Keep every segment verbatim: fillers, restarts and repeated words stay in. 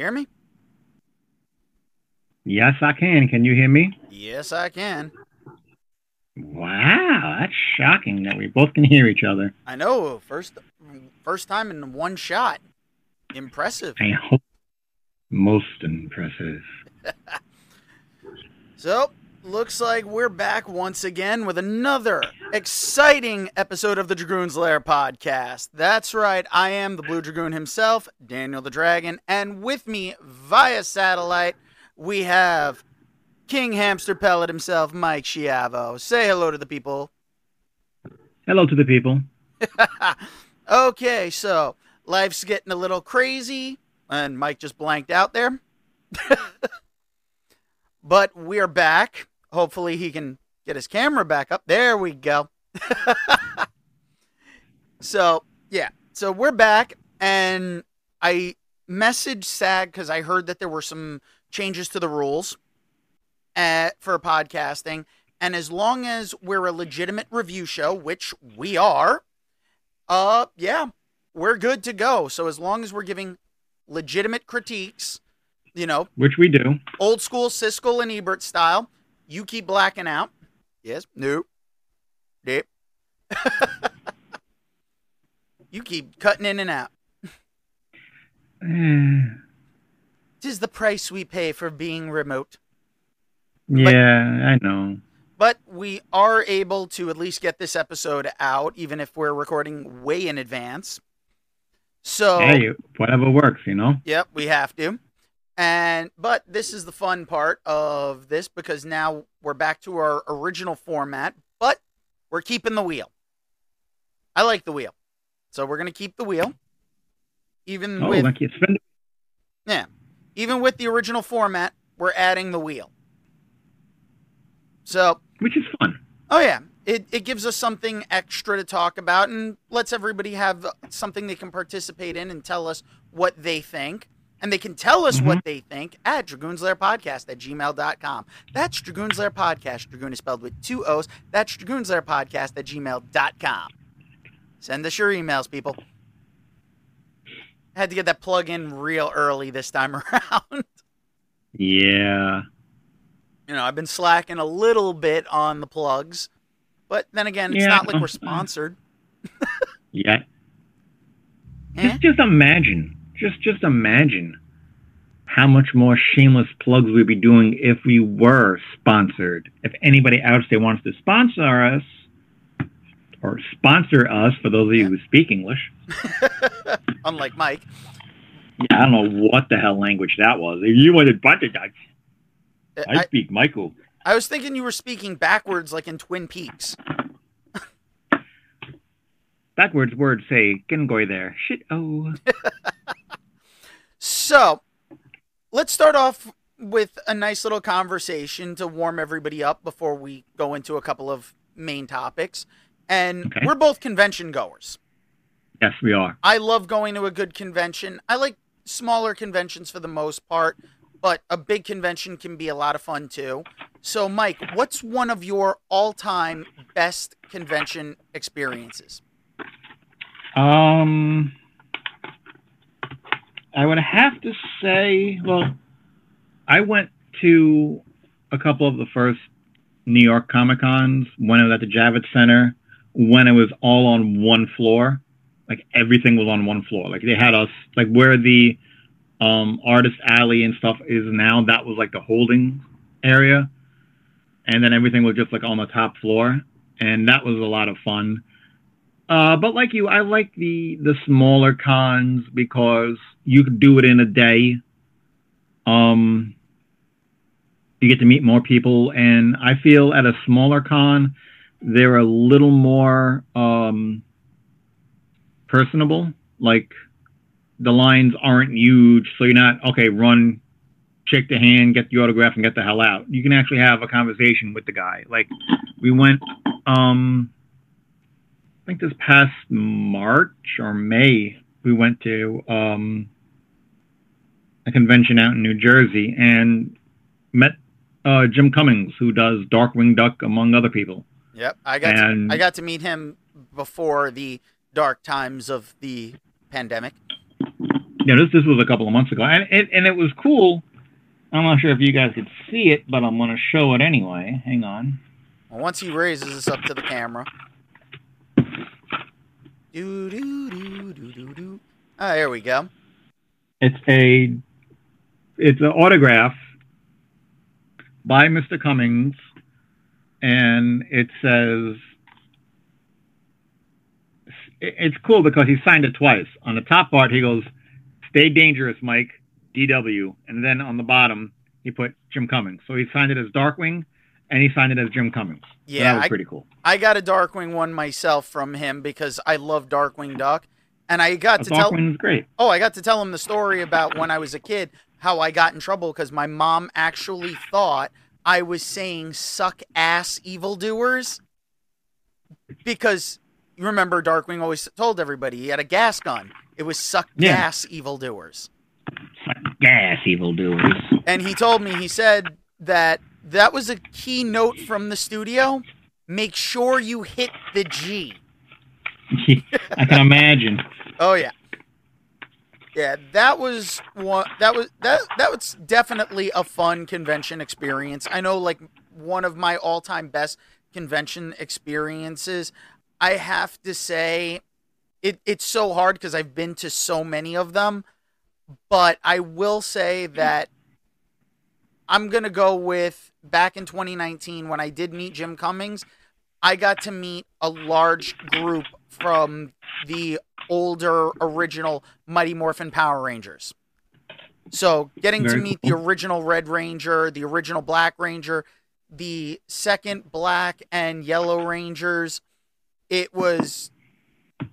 hear me? Yes, I can. Can you hear me? Yes, I can. Wow, that's shocking that we both can hear each other. I know. First, first time in one shot. Impressive. I hope most impressive. So, looks like we're back once again with another exciting episode of the Dragoon's Lair podcast. That's right, I am the Blue Dragoon himself, Daniel the Dragon, and with me via satellite, we have King Hamster Pellet himself, Mike Schiavo. Say hello to the people. Hello to the people. Okay, so life's getting a little crazy, and Mike just blanked out there. But we're back. Hopefully he can get his camera back up. There we go. So, yeah. So we're back, and I messaged SAG because I heard that there were some changes to the rules at, for podcasting. And as long as we're a legitimate review show, which we are, uh, yeah, we're good to go. So as long as we're giving legitimate critiques, you know, which we do, old school Siskel and Ebert style. You keep blacking out. Yes. No. Dip. You keep cutting in and out. Mm. This is the price we pay for being remote. Yeah, but, I know. But we are able to at least get this episode out, even if we're recording way in advance. So hey, whatever works, you know. Yep, we have to. And but this is the fun part of this because now we're back to our original format, but we're keeping the wheel. I like the wheel. So we're going to keep the wheel. Even oh, with like it's been... Yeah. Even with the original format, we're adding the wheel. So, which is fun. Oh yeah. It it gives us something extra to talk about and lets everybody have something they can participate in and tell us what they think. And they can tell us mm-hmm. what they think at Dragoon's Lair Podcast at gmail dot com. That's Dragoon's Lair Podcast. Dragoon is spelled with two O's. That's Dragoon's Lair Podcast at gmail dot com. Send us your emails, people. Had to get that plug in real early this time around. Yeah. You know, I've been slacking a little bit on the plugs. But then again, it's yeah. not like we're sponsored. Yeah. Eh? Just, just imagine. Just just imagine how much more shameless plugs we'd be doing if we were sponsored. If anybody out there wants to sponsor us, or sponsor us, for those of you yeah. who speak English. Unlike Mike. Yeah, I don't know what the hell language that was. You wanted a bunch of ducks. I speak Michael. I was thinking you were speaking backwards like in Twin Peaks. Backwards words say, can go there. Shit, oh. So, let's start off with a nice little conversation to warm everybody up before we go into a couple of main topics. And okay. we're both convention goers. Yes, we are. I love going to a good convention. I like smaller conventions for the most part, but a big convention can be a lot of fun too. So, Mike, what's one of your all-time best convention experiences? Um, I would have to say, well, I went to a couple of the first New York Comic Cons when I was at the Javits Center, when it was all on one floor. Like, everything was on one floor. Like, they had us, like, where the um, artist alley and stuff is now, that was, like, the holding area. And then everything was just, like, on the top floor. And that was a lot of fun. Uh, but like you, I like the, the smaller cons because you can do it in a day. Um, you get to meet more people. And I feel at a smaller con, they're a little more um, personable. Like the lines aren't huge. So you're not, okay, run, shake the hand, get the autograph, and get the hell out. You can actually have a conversation with the guy. Like we went... Um, I think this past March or May, we went to um, a convention out in New Jersey and met uh, Jim Cummings, who does Darkwing Duck, among other people. Yep, I got and, to, I got to meet him before the dark times of the pandemic. you know, this, this was a couple of months ago, and it, and it was cool. I'm not sure if you guys could see it, but I'm going to show it anyway. Hang on. Well, once he raises this up to the camera. Do, do, do, do, do, do. Oh, there we go. It's a, it's an autograph by Mister Cummings, and it says, it's cool because he signed it twice. On the top part, he goes, "Stay dangerous, Mike, D W." And then on the bottom, he put Jim Cummings. So he signed it as Darkwing, and he signed it as Jim Cummings. Yeah, so that was I, pretty cool. I got a Darkwing one myself from him because I love Darkwing Duck. And I got a to Darkwing tell him, great. Oh, I got to tell him the story about when I was a kid, how I got in trouble because my mom actually thought I was saying "suck ass, evildoers," because you remember Darkwing always told everybody he had a gas gun. It was "suck yeah. gas, evildoers." Suck gas, evildoers. And he told me, he said that that was a key note from the studio. Make sure you hit the G. I can imagine. Oh yeah, yeah. That was one. That was that. That was definitely a fun convention experience. I know, like one of my all-time best convention experiences. I have to say, it it's so hard because I've been to so many of them, but I will say that I'm gonna go with back in twenty nineteen when I did meet Jim Cummings. I got to meet a large group from the older original Mighty Morphin Power Rangers. So getting Very to meet cool. the original Red Ranger, the original Black Ranger, the second Black and Yellow Rangers, it was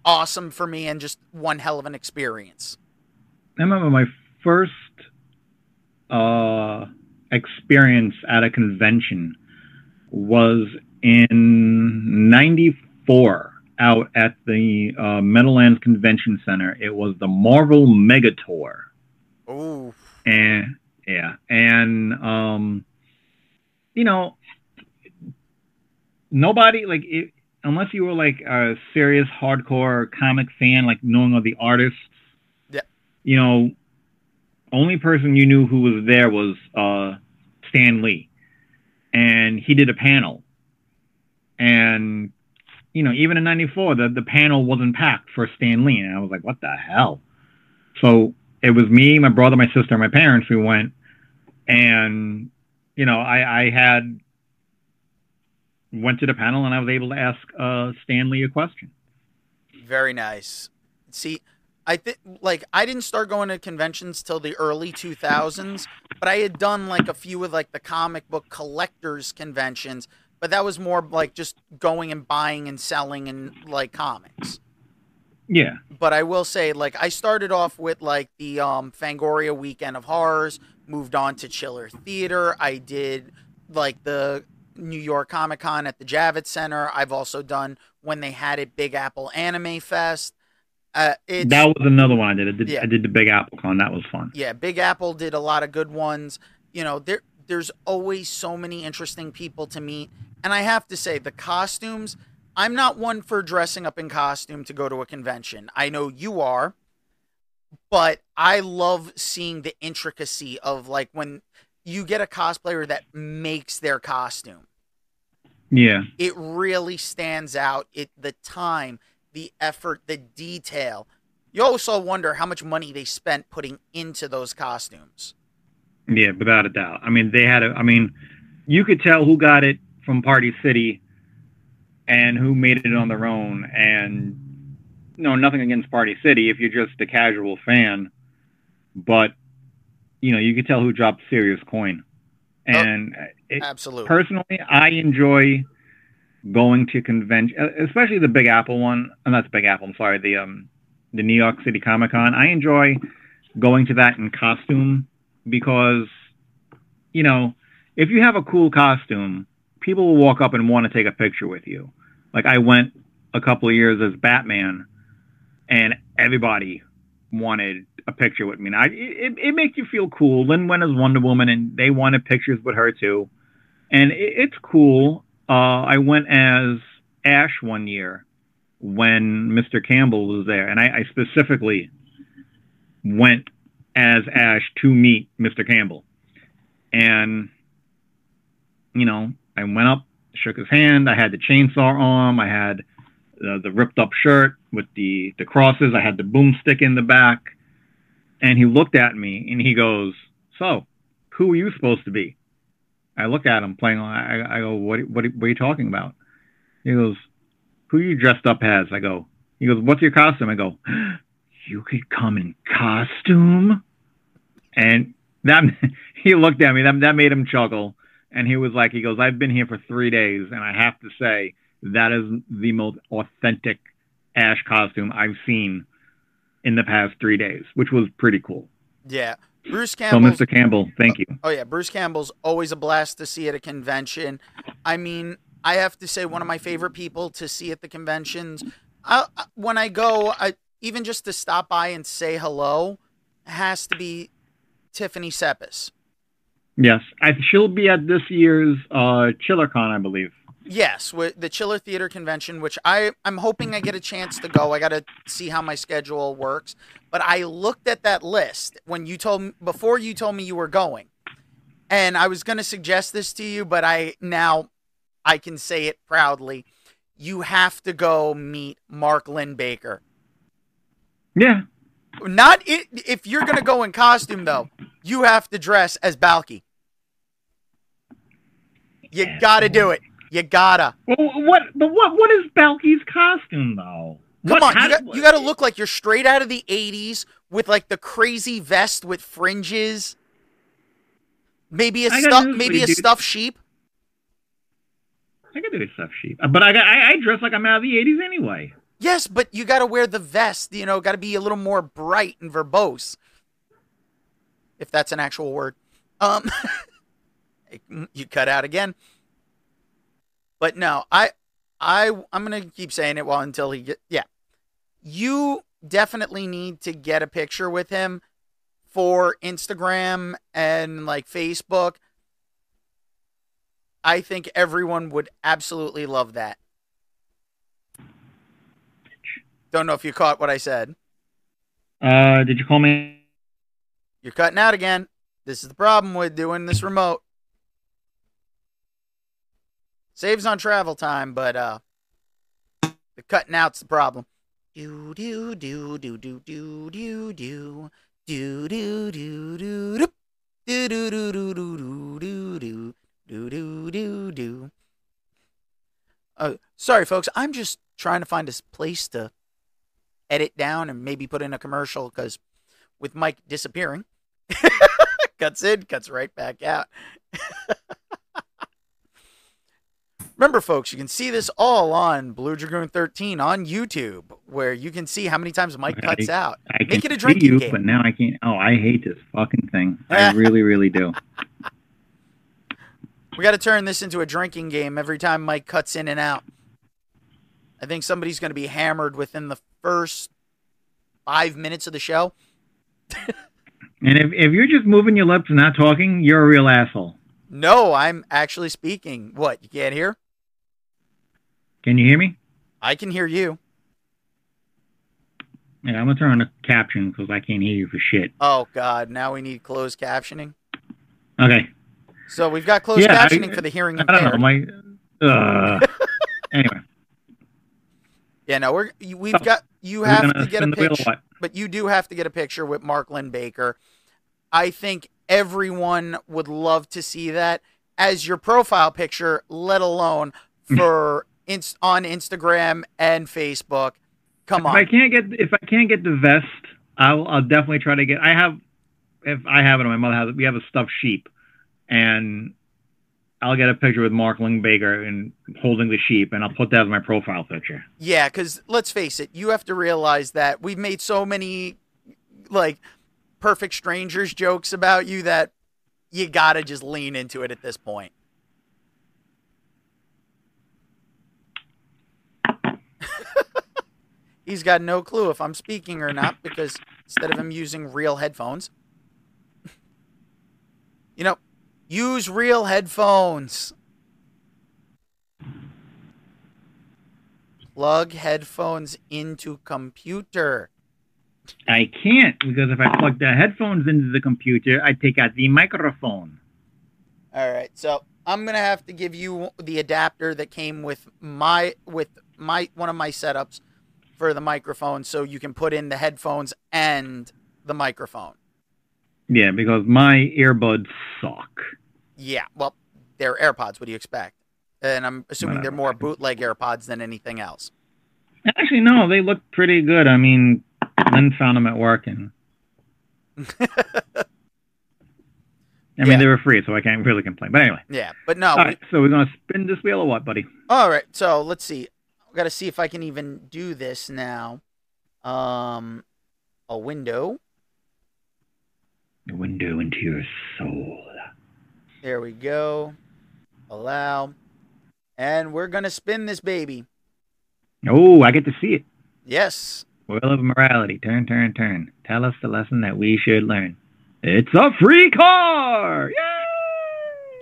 awesome for me and just one hell of an experience. I remember my first uh, experience at a convention was in ninety-four out at the uh, Meadowlands Convention Center. It was the Marvel Mega Tour. Oh. And, yeah. And, um, you know, nobody, like, it, unless you were, like, a serious hardcore comic fan, like, knowing all the artists, yeah. you know, only person you knew who was there was uh, Stan Lee. And he did a panel. And, you know, even in ninety-four, the, the panel wasn't packed for Stan Lee. And I was like, what the hell? So it was me, my brother, my sister, my parents who went. And, you know, I, I had went to the panel and I was able to ask uh, Stan Lee a question. Very nice. See, I think, like, I didn't start going to conventions till the early two thousands, but I had done, like, a few of, like, the comic book collectors conventions. But that was more like just going and buying and selling and like comics. Yeah. But I will say, like, I started off with like the um, Fangoria Weekend of Horrors, moved on to Chiller Theater. I did like the New York Comic Con at the Javits Center. I've also done when they had it, Big Apple Anime Fest. Uh, it's, that was another one I did. I did, yeah. I did the Big Apple Con. That was fun. Yeah, Big Apple did a lot of good ones. You know, there there's always so many interesting people to meet. And I have to say, the costumes, I'm not one for dressing up in costume to go to a convention. I know you are, but I love seeing the intricacy of, like, when you get a cosplayer that makes their costume. Yeah. It really stands out. It the time, the effort, the detail. You also wonder how much money they spent putting into those costumes. Yeah, without a doubt. I mean, they had a, I mean, you could tell who got it from Party City and who made it on their own. And no, nothing against Party City if you're just a casual fan, but you know, you could tell who dropped serious coin. And oh, it, absolutely. Personally, I enjoy going to convention, especially the Big Apple one. Oh, not the Big Apple, I'm sorry, the um the New York City Comic Con. I enjoy going to that in costume because, you know, if you have a cool costume, people will walk up and want to take a picture with you. Like, I went a couple of years as Batman, and everybody wanted a picture with me. Now, it, it, it makes you feel cool. Lynn went as Wonder Woman, and they wanted pictures with her, too. And it, it's cool. Uh, I went as Ash one year when Mister Campbell was there, and I, I specifically went as Ash to meet Mister Campbell. And, you know, I went up, shook his hand. I had the chainsaw arm. I had the, the ripped up shirt with the, the crosses. I had the boomstick in the back. And he looked at me and he goes, "So, who are you supposed to be?" I look at him playing. I, I go, what, what, what are you talking about? He goes, "Who are you dressed up as?" I go, he goes, "What's your costume?" I go, "You could come in costume?" And that, he looked at me, that, that made him chuckle. And he was like, he goes, "I've been here for three days. And I have to say, that is the most authentic Ash costume I've seen in the past three days, which was pretty cool. Yeah. Bruce Campbell. So Mister Campbell, thank you. Oh yeah. Bruce Campbell's always a blast to see at a convention. I mean, I have to say one of my favorite people to see at the conventions. I, when I go, I, even just to stop by and say hello has to be Tiffany Seppis. Yes. I, she'll be at this year's uh, ChillerCon, I believe. Yes, with the Chiller Theater Convention, which I, I'm hoping I get a chance to go. I got to see how my schedule works. But I looked at that list when you told me, before you told me you were going. And I was going to suggest this to you, but I now I can say it proudly. You have to go meet Mark Linn-Baker. Yeah. Not it, if you're going to go in costume, though, you have to dress as Balky. You got to do it. You gotta. Well, what? But what? What is Balky's costume though? Come what, on, you, got, you gotta look like you're straight out of the eighties with like the crazy vest with fringes. Maybe a stuff, maybe a stuffed sheep. I gotta do a stuffed sheep, but I, I I dress like I'm out of the eighties anyway. Yes, but you gotta wear the vest. You know, gotta be a little more bright and verbose, if that's an actual word. Um, you cut out again. But no, I, I, I'm going to keep saying it well until he get, yeah, you definitely need to get a picture with him for Instagram and like Facebook. I think everyone would absolutely love that. Don't know if you caught what I said. Uh, did you call me? You're cutting out again. This is the problem with doing this remote. Saves on travel time, but uh, the cutting out's the problem. Do do do do do do do do do do do do do do do do do do do do do do. Oh, sorry, folks. I'm just trying to find a place to edit down and maybe put in a commercial because with Mike disappearing, cuts in, cuts right back out. Remember, folks, you can see this all on Blue Dragoon thirteen on YouTube, where you can see how many times Mike cuts I, out. I Make can it a drinking you, game. But now I can't. Oh, I hate this fucking thing. I really, really do. We got to turn this into a drinking game every time Mike cuts in and out. I think somebody's going to be hammered within the first five minutes of the show. And if, if you're just moving your lips and not talking, you're a real asshole. No, I'm actually speaking. What, you can't hear? Can you hear me? I can hear you. Yeah, I'm going to turn on the caption because I can't hear you for shit. Oh, God. Now we need closed captioning. Okay. So we've got closed yeah, captioning I, for the hearing impaired. I don't know. My, uh, anyway. Yeah, no, we're, we've oh, got, you have to get a picture, a but you do have to get a picture with Mark Linn-Baker. I think everyone would love to see that as your profile picture, let alone for inst- on Instagram and Facebook. Come on. If I can't get if I can't get the vest, I'll, I'll definitely try to get. I have if I have it, my mother has it. We have a stuffed sheep, and I'll get a picture with Mark Linn-Baker and holding the sheep, and I'll put that as my profile picture. Yeah, because let's face it, you have to realize that we've made so many like. Perfect strangers jokes about you that you gotta just lean into it at this point. He's got no clue if I'm speaking or not because instead of him using real headphones, you know, use real headphones. Plug headphones into computer. I can't, because if I plug the headphones into the computer, I take out the microphone. All right, so I'm gonna have to give you the adapter that came with my with my one of my setups for the microphone, so you can put in the headphones and the microphone. Yeah, because my earbuds suck. Yeah, well, they're AirPods. What do you expect? And I'm assuming they're more bootleg AirPods than anything else. Actually, no, they look pretty good. I mean, Lynn found them at work, and I mean, yeah. They were free, so I can't really complain. But anyway. Yeah, but no. All we... right, so we're going to spin this wheel or what, buddy? All right, so let's see. I've got to see if I can even do this now. Um, a window. A window into your soul. There we go. Allow. And we're going to spin this baby. Oh, I get to see it. Yes. Wheel of morality. Turn, turn, turn. Tell us the lesson that we should learn. It's a free car! Yay!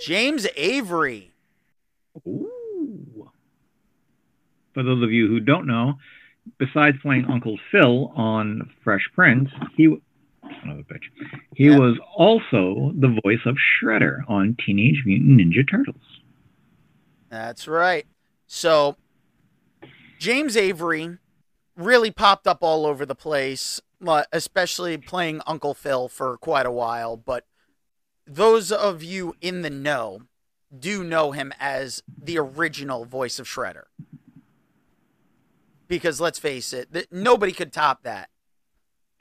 James Avery. Ooh. For those of you who don't know, besides playing Uncle Phil on Fresh Prince, he, son of a bitch, he yeah. was also the voice of Shredder on Teenage Mutant Ninja Turtles. That's right. So, James Avery really popped up all over the place, especially playing Uncle Phil for quite a while, but those of you in the know do know him as the original voice of Shredder. Because let's face it, th- nobody could top that.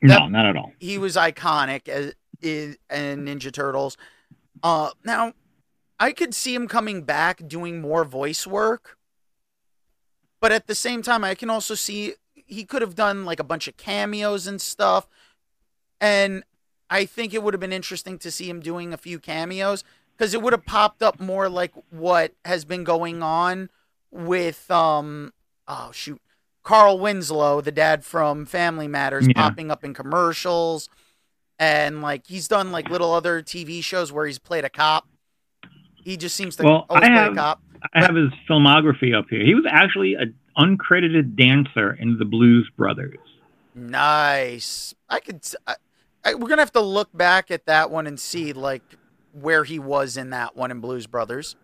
that. No, not at all. He was iconic as in Ninja Turtles. Uh, now, I could see him coming back doing more voice work, but at the same time, I can also see he could have done like a bunch of cameos and stuff. And I think it would have been interesting to see him doing a few cameos, because it would have popped up more like what has been going on with, um, oh shoot, Carl Winslow, the dad from Family Matters, yeah. popping up in commercials. And like, he's done like little other T V shows where he's played a cop. He just seems to well, always I have, play a cop. I have but, his filmography up here. He was actually a uncredited dancer in the Blues Brothers. Nice. I could. I, I, we're gonna have to look back at that one and see like where he was in that one in Blues Brothers.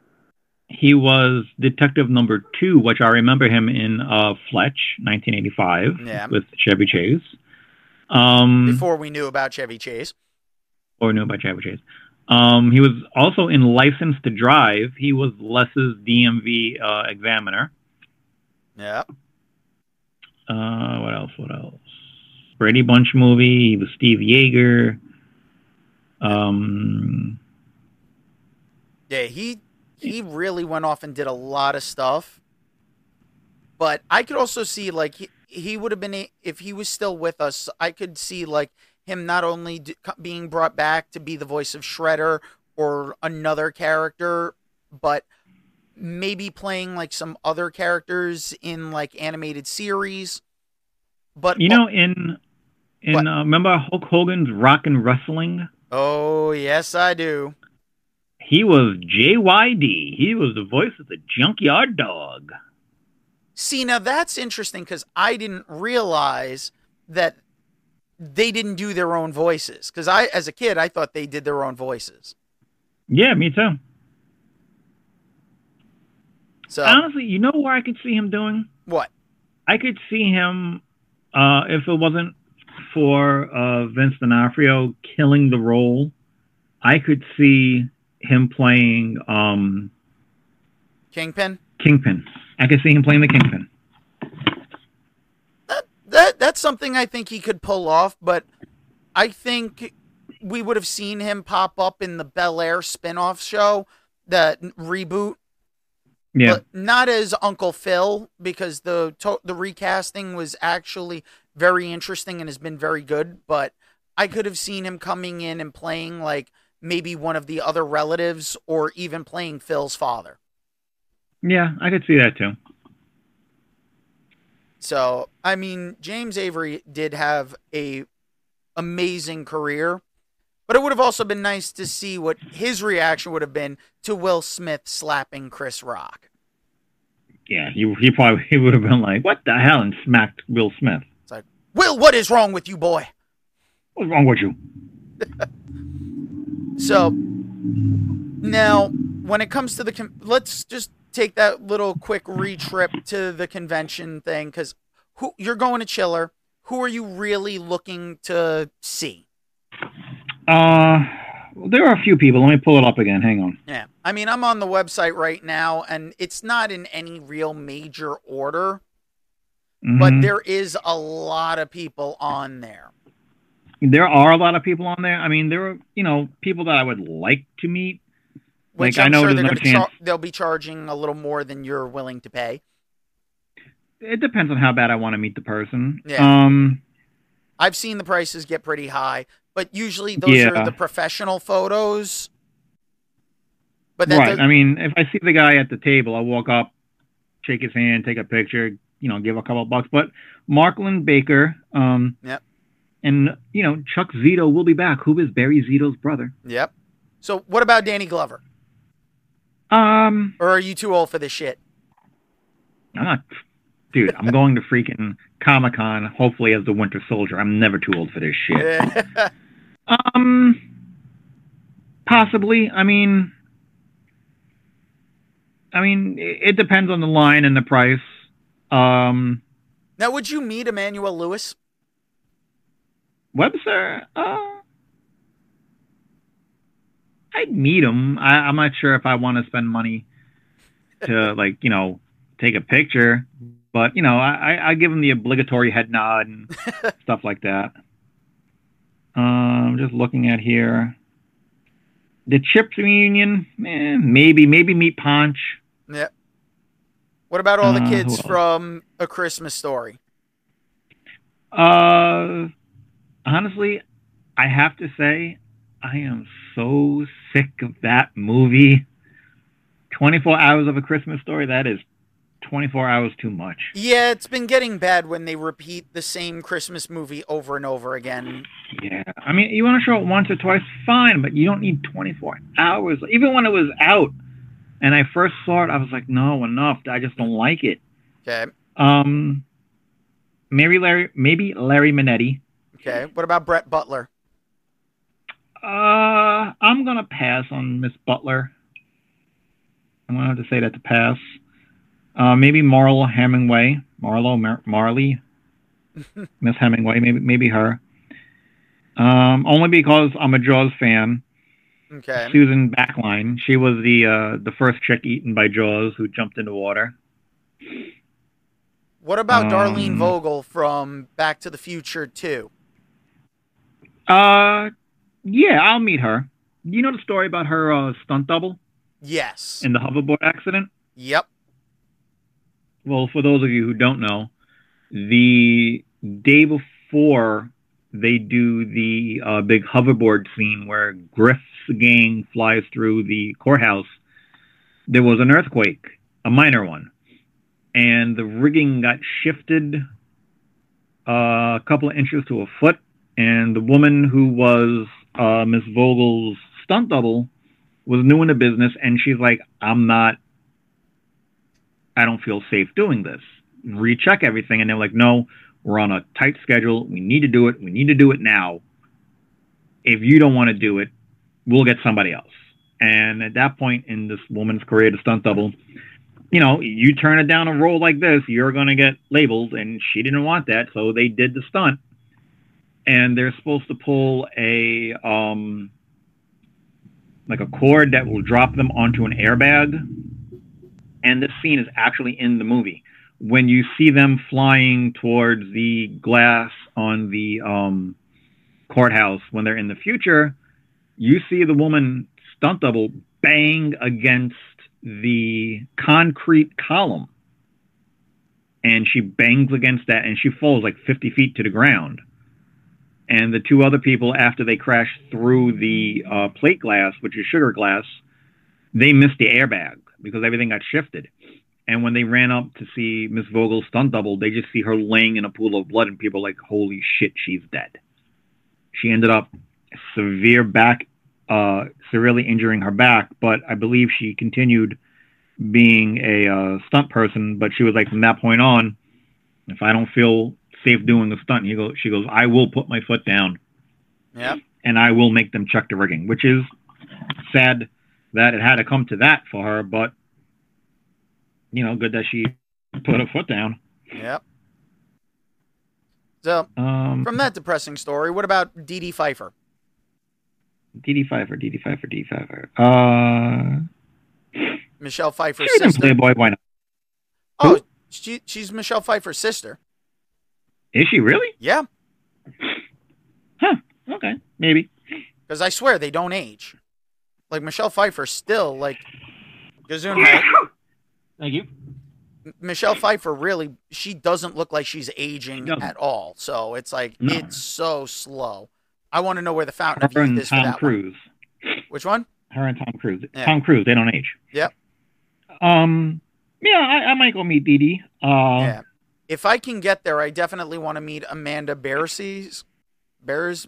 He was detective number two, which I remember him in uh, Fletch, nineteen eighty-five, yeah. with Chevy Chase. Um, before we knew about Chevy Chase. Before we knew about Chevy Chase. Um, he was also in License to Drive. He was Les's D M V uh, examiner. Yeah. Uh, what else? What else? Brady Bunch movie. He was Steve Yeager. Um. Yeah, he he really went off and did a lot of stuff. But I could also see like he, he would have been, if he was still with us, I could see like him not only do, being brought back to be the voice of Shredder or another character, but maybe playing like some other characters in like animated series, but you know, in in uh, remember Hulk Hogan's Rock and Wrestling? Oh yes, I do. He was J Y D. He was the voice of the Junkyard Dog. See, now that's interesting because I didn't realize that they didn't do their own voices. Because I, as a kid, I thought they did their own voices. Yeah, me too. So, honestly, you know where I could see him doing? What? I could see him, uh, if it wasn't for uh, Vince D'Onofrio killing the role, I could see him playing... Um, Kingpin? Kingpin. I could see him playing the Kingpin. That, that That's something I think he could pull off, but I think we would have seen him pop up in the Bel Air spinoff show, the reboot. Yeah, but not as Uncle Phil, because the to- the recasting was actually very interesting and has been very good. But I could have seen him coming in and playing like maybe one of the other relatives, or even playing Phil's father. Yeah, I could see that too. So, I mean, James Avery did have a amazing career, but it would have also been nice to see what his reaction would have been to Will Smith slapping Chris Rock. Yeah, he, he probably he would have been like, what the hell, and smacked Will Smith. It's like, Will, what is wrong with you, boy? What's wrong with you? So, now, when it comes to the... Con- let's just take that little quick re-trip to the convention thing, because who you're going to Chiller. Who are you really looking to see? Uh... Well, there are a few people. Let me pull it up again. Hang on. Yeah. I mean, I'm on the website right now, and it's not in any real major order, mm-hmm. but there is a lot of people on there. There are a lot of people on there. I mean, there are, you know, people that I would like to meet. Which like, I'm I know sure there's no chance. Char- they'll be charging a little more than you're willing to pay. It depends on how bad I want to meet the person. Yeah. Um, I've seen the prices get pretty high. But usually those yeah. are the professional photos. But then right. I mean, if I see the guy at the table, I walk up, shake his hand, take a picture, you know, give a couple bucks. But Mark Linn-Baker um, yep. and, you know, Chuck Zito will be back, who is Barry Zito's brother. Yep. So what about Danny Glover? Um, Or are you too old for this shit? I'm not. Dude, I'm going to freaking Comic-Con, hopefully as the Winter Soldier. I'm never too old for this shit. um, possibly. I mean, I mean, it depends on the line and the price. Um, now, would you meet Emmanuel Lewis? Webster? Uh, I'd meet him. I, I'm not sure if I want to spend money to, like, you know, take a picture. But, you know, I, I give him the obligatory head nod and stuff like that. I'm um, just looking at here. The Chips reunion, eh, maybe. Maybe meet Ponch. Yeah. What about all the kids uh, from A Christmas Story? Uh, honestly, I have to say, I am so sick of that movie. twenty-four hours of A Christmas Story, that is twenty-four hours too much. Yeah, it's been getting bad when they repeat the same Christmas movie over and over again. Yeah, I mean, you want to show it once or twice, fine, but you don't need twenty-four hours. Even when it was out and I first saw it, I was like, no, enough. I just don't like it. Okay. Um, maybe Larry, maybe Larry Minetti. Okay, what about Brett Butler? Uh, I'm going to pass on Miss Butler. I'm going to have to say that to pass. Uh, maybe Marley Hemingway, Marlo, Mar- Marley, Miss Hemingway, maybe maybe her. Um, only because I'm a Jaws fan. Okay. Susan Backline, she was the uh, the first chick eaten by Jaws who jumped into water. What about um, Darlene Vogel from Back to the Future two? Uh, yeah, I'll meet her. You know the story about her uh, stunt double? Yes. In the hoverboard accident? Yep. Well, for those of you who don't know, the day before they do the uh, big hoverboard scene where Griff's gang flies through the courthouse, there was an earthquake, a minor one, and the rigging got shifted uh, a couple of inches to a foot, and the woman who was uh, Miss Vogel's stunt double was new in the business, and she's like, I'm not... I don't feel safe doing this. Recheck everything. And they're like, no, we're on a tight schedule. We need to do it. We need to do it now. If you don't want to do it, we'll get somebody else. And at that point in this woman's career, the stunt double, you know, you turn it down a role like this, you're going to get labeled. And she didn't want that. So they did the stunt. And they're supposed to pull a, um, like a cord that will drop them onto an airbag. And this scene is actually in the movie. When you see them flying towards the glass on the um, courthouse, when they're in the future, you see the woman stunt double bang against the concrete column. And she bangs against that, and she falls like fifty feet to the ground. And the two other people, after they crash through the uh, plate glass, which is sugar glass, they missed the airbag. Because everything got shifted. And when they ran up to see Miss Vogel's stunt double, they just see her laying in a pool of blood, and people are like, holy shit, she's dead. She ended up severe back, uh, severely injuring her back, but I believe she continued being a uh, stunt person, but she was like, from that point on, if I don't feel safe doing a stunt. He goes, she goes, I will put my foot down. Yeah. And I will make them check the rigging, which is sad that it had to come to that for her, but you know, good that she put her foot down. Yep. So, um, from that depressing story, what about Dee Dee Pfeiffer? Dee Dee Pfeiffer, Dee Dee Pfeiffer, Dee Dee Pfeiffer. Uh, Michelle Pfeiffer's she's sister. She's in Playboy, why not? Oh, Who? she she's Michelle Pfeiffer's sister. Is she really? Yeah. Huh. Okay, maybe. Because I swear they don't age. Like, Michelle Pfeiffer still, like... Gazoon, thank you. Michelle Pfeiffer really, she doesn't look like she's aging no. at all. So it's like, no. it's so slow. I want to know where the fountain of youth is for that Tom Cruise. One. Which one? Her and Tom Cruise. Yeah. Tom Cruise, they don't age. Yep. Um, yeah, I, I might go meet Dee Dee. Uh, yeah. If I can get there, I definitely want to meet Amanda Bearses. Bears?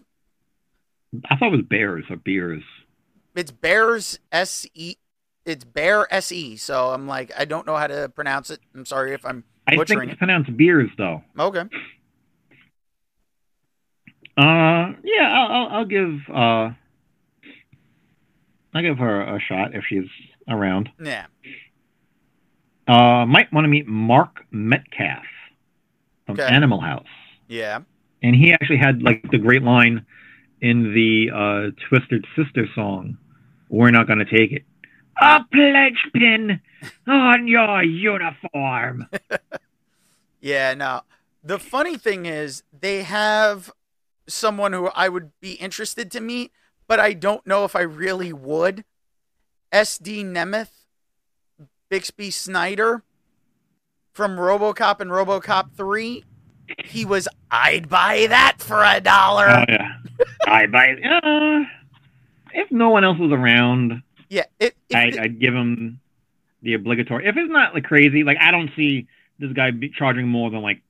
I thought it was Bears or Beers. It's Bears, S E. It's Bear S E, so I'm like, I don't know how to pronounce it. I'm sorry if I'm butchering I think it's it. Pronounced Beers, though. Okay. Uh, yeah, I'll, I'll give uh, I'll give her a shot if she's around. Yeah. Uh, might want to meet Mark Metcalf from okay. Animal House. Yeah. And he actually had like the great line in the uh, Twisted Sister song, "We're not gonna take it." A pledge pin on your uniform. Yeah, no. The funny thing is they have someone who I would be interested to meet, but I don't know if I really would. S D Nemeth, Bixby Snyder from RoboCop and RoboCop three. He was, I'd buy that for a dollar. Oh, yeah. I'd buy it. Uh, if no one else was around... Yeah, it, it, I, it, I'd give him the obligatory. If it's not like crazy, like I don't see this guy be charging more than like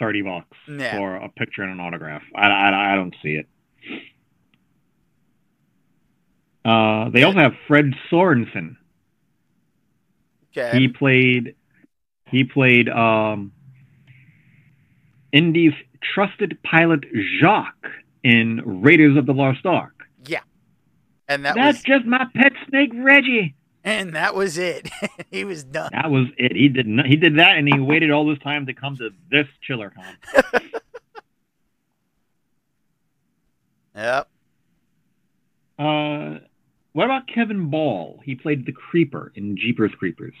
thirty bucks yeah. for a picture and an autograph. I, I, I don't see it. Uh, they yeah. also have Fred Sorensen. Okay, he played he played um, Indy's trusted pilot Jacques in Raiders of the Lost Ark. Yeah. And that That's was, just my pet snake, Reggie. And that was it. He was done. That was it. He did not, he did that, and he waited all this time to come to this Chiller Con. Yep. Uh, what about Kevin Ball? He played the Creeper in Jeepers Creepers.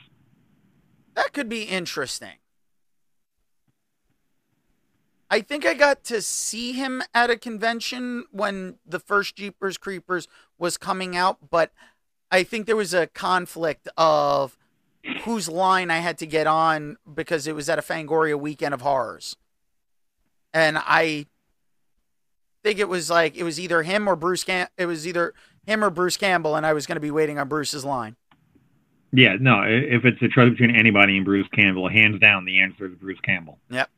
That could be interesting. I think I got to see him at a convention when the first Jeepers Creepers was coming out, but I think there was a conflict of whose line I had to get on because it was at a Fangoria Weekend of Horrors. And I think it was like, it was either him or Bruce Cam- it was either him or Bruce Campbell, and I was going to be waiting on Bruce's line. Yeah, no, if it's a choice between anybody and Bruce Campbell, hands down, the answer is Bruce Campbell. Yep.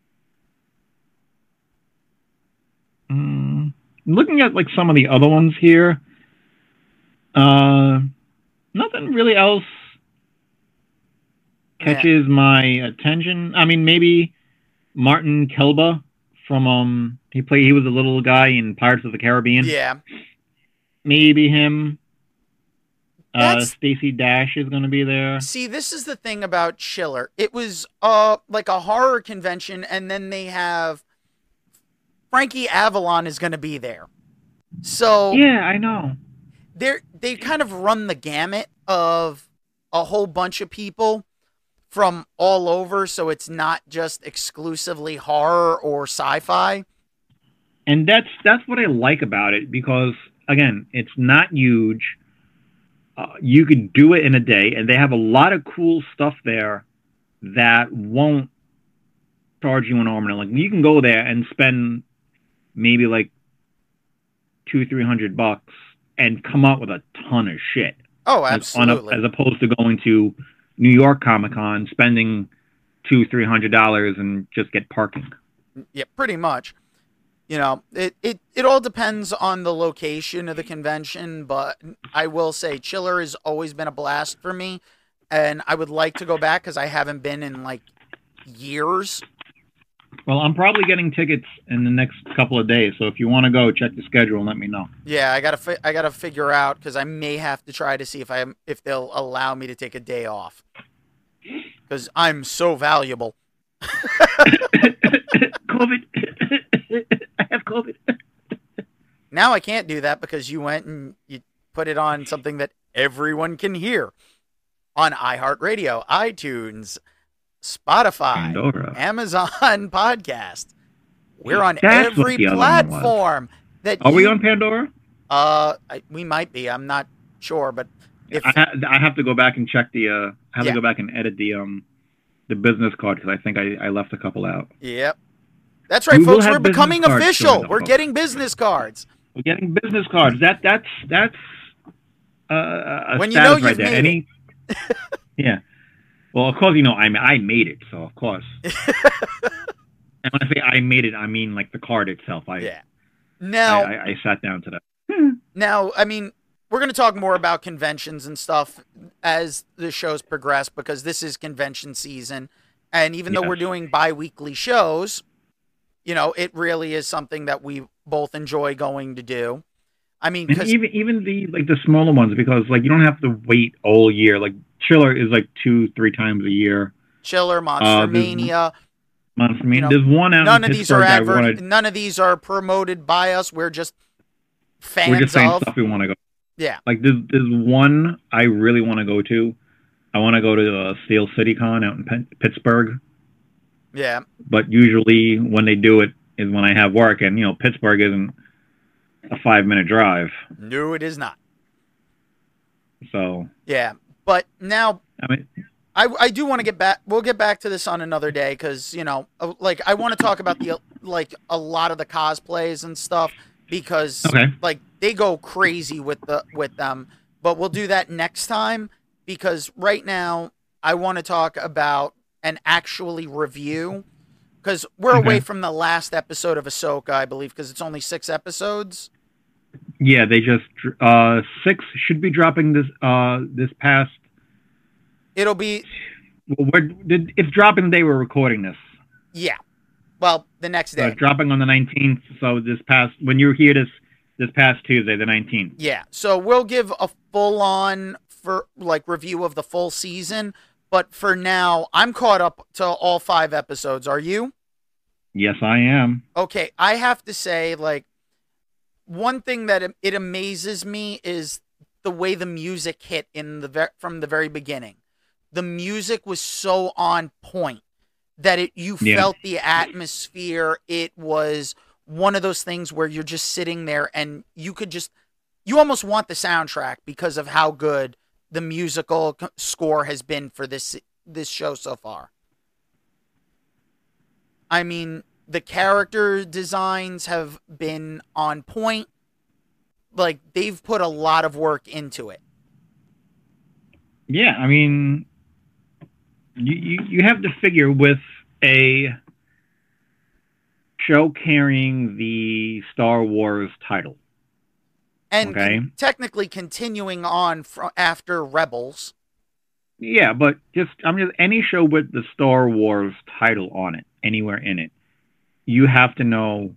Mm, looking at like some of the other ones here, uh, nothing really else catches yeah. my attention. I mean, maybe Martin Kelba from um, he played he was a little guy in Pirates of the Caribbean. Yeah, maybe him. Uh, Stacey Dash is going to be there. See, this is the thing about Chiller. It was uh like a horror convention, and then they have. Frankie Avalon is going to be there. So yeah, I know. They they kind of run the gamut of a whole bunch of people from all over, so it's not just exclusively horror or sci-fi. And that's that's what I like about it because again, it's not huge. Uh, you could do it in a day and they have a lot of cool stuff there that won't charge you an arm and a leg. You can go there and spend maybe like two, three hundred bucks and come out with a ton of shit. Oh, absolutely. As, a, as opposed to going to New York Comic Con, spending two, three hundred dollars and just get parking. Yeah, pretty much. You know, it, it, it all depends on the location of the convention, but I will say Chiller has always been a blast for me, and I would like to go back because I haven't been in like years. Well, I'm probably getting tickets in the next couple of days, so if you want to go, check the schedule and let me know. Yeah, I gotta fi- I gotta figure out because I may have to try to see if I if they'll allow me to take a day off because I'm so valuable. COVID, I have COVID. Now I can't do that because you went and you put it on something that everyone can hear on iHeartRadio, iTunes, Spotify, Pandora, Amazon Podcast. We're on That's every platform. That Are you, we on Pandora? Uh, I, we might be. I'm not sure, but if I, ha- I have to go back and check the. Uh, I have yeah. to go back and edit the um, the business card because I think I, I left a couple out. Yep, that's right, we folks. We're becoming official. We're getting business cards. We're getting business cards. That that's that's uh, a when you know you've right made Any, it. Yeah. Well, of course, you know, I I made it, so of course. And when I say I made it, I mean like the card itself. I yeah. Now I, I, I sat down to that. Now, I mean, we're going to talk more about conventions and stuff as the shows progress because this is convention season, and even yes. though we're doing bi-weekly shows, you know, it really is something that we both enjoy going to do. I mean, and even even the like the smaller ones because like you don't have to wait all year like. Chiller is like two, three times a year. Chiller, Monster uh, Mania. Monster Mania. You know, there's one out none in of these are adver- wanna... None of these are promoted by us. We're just fans We're just saying of... stuff we want to go. Yeah. Like there's, there's one I really want to go to. I want to go to uh, Steel City Con out in P- Pittsburgh. Yeah. But usually when they do it is when I have work. And, you know, Pittsburgh isn't a five-minute drive. No, it is not. So. Yeah. But now, I mean, I, I do want to get back. We'll get back to this on another day because, you know, like I want to talk about the like a lot of the cosplays and stuff because okay. like they go crazy with the with them. But we'll do that next time because right now I want to talk about and actually review because we're okay. away from the last episode of Ahsoka, I believe, because it's only six episodes. Yeah, they just uh, six should be dropping this uh, this past. It'll be. Well, we're, it's dropping the day we're recording this. Yeah, well, the next day. Uh, dropping on the nineteenth. So this past when you hear this this past Tuesday, the nineteenth. Yeah, so we'll give a full on for like review of the full season. But for now, I'm caught up to all five episodes. Are you? Yes, I am. Okay, I have to say like. One thing that it amazes me is the way the music hit in the ver- from the very beginning. The music was so on point that it you yeah. felt the atmosphere. It was one of those things where you're just sitting there and you could just you almost want the soundtrack because of how good the musical score has been for this this show so far. I mean. The character designs have been on point. Like, they've put a lot of work into it. Yeah, I mean, you, you, you have to figure with a show carrying the Star Wars title. And okay? con- technically continuing on fr- after Rebels. Yeah, but just, I mean, any show with the Star Wars title on it, anywhere in it. You have to know,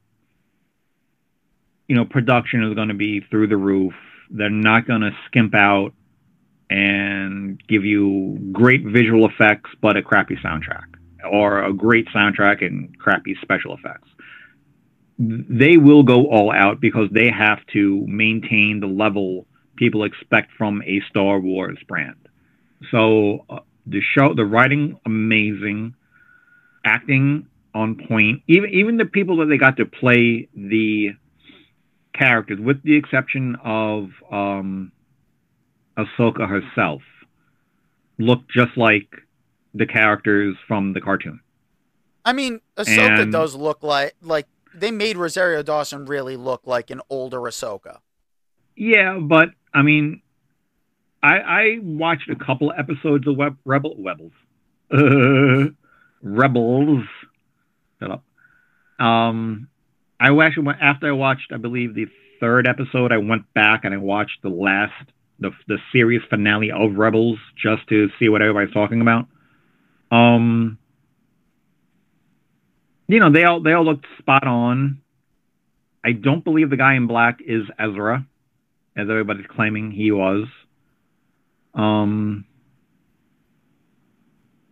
you know, production is going to be through the roof. They're not going to skimp out and give you great visual effects, but a crappy soundtrack or a great soundtrack and crappy special effects. They will go all out because they have to maintain the level people expect from a Star Wars brand. So uh, the show, the writing, amazing, acting on point. Even even the people that they got to play the characters, with the exception of um, Ahsoka herself, looked just like the characters from the cartoon. I mean, Ahsoka and, does look like like they made Rosario Dawson really look like an older Ahsoka. Yeah, but I mean, I, I watched a couple episodes of Web, Rebel Webbles, uh, Rebels. Shut up. Um, I actually went after I watched, I believe, the third episode. I went back and I watched the last, the the series finale of Rebels, just to see what everybody's talking about. Um, you know, they all they all looked spot on. I don't believe the guy in black is Ezra, as everybody's claiming he was. Um,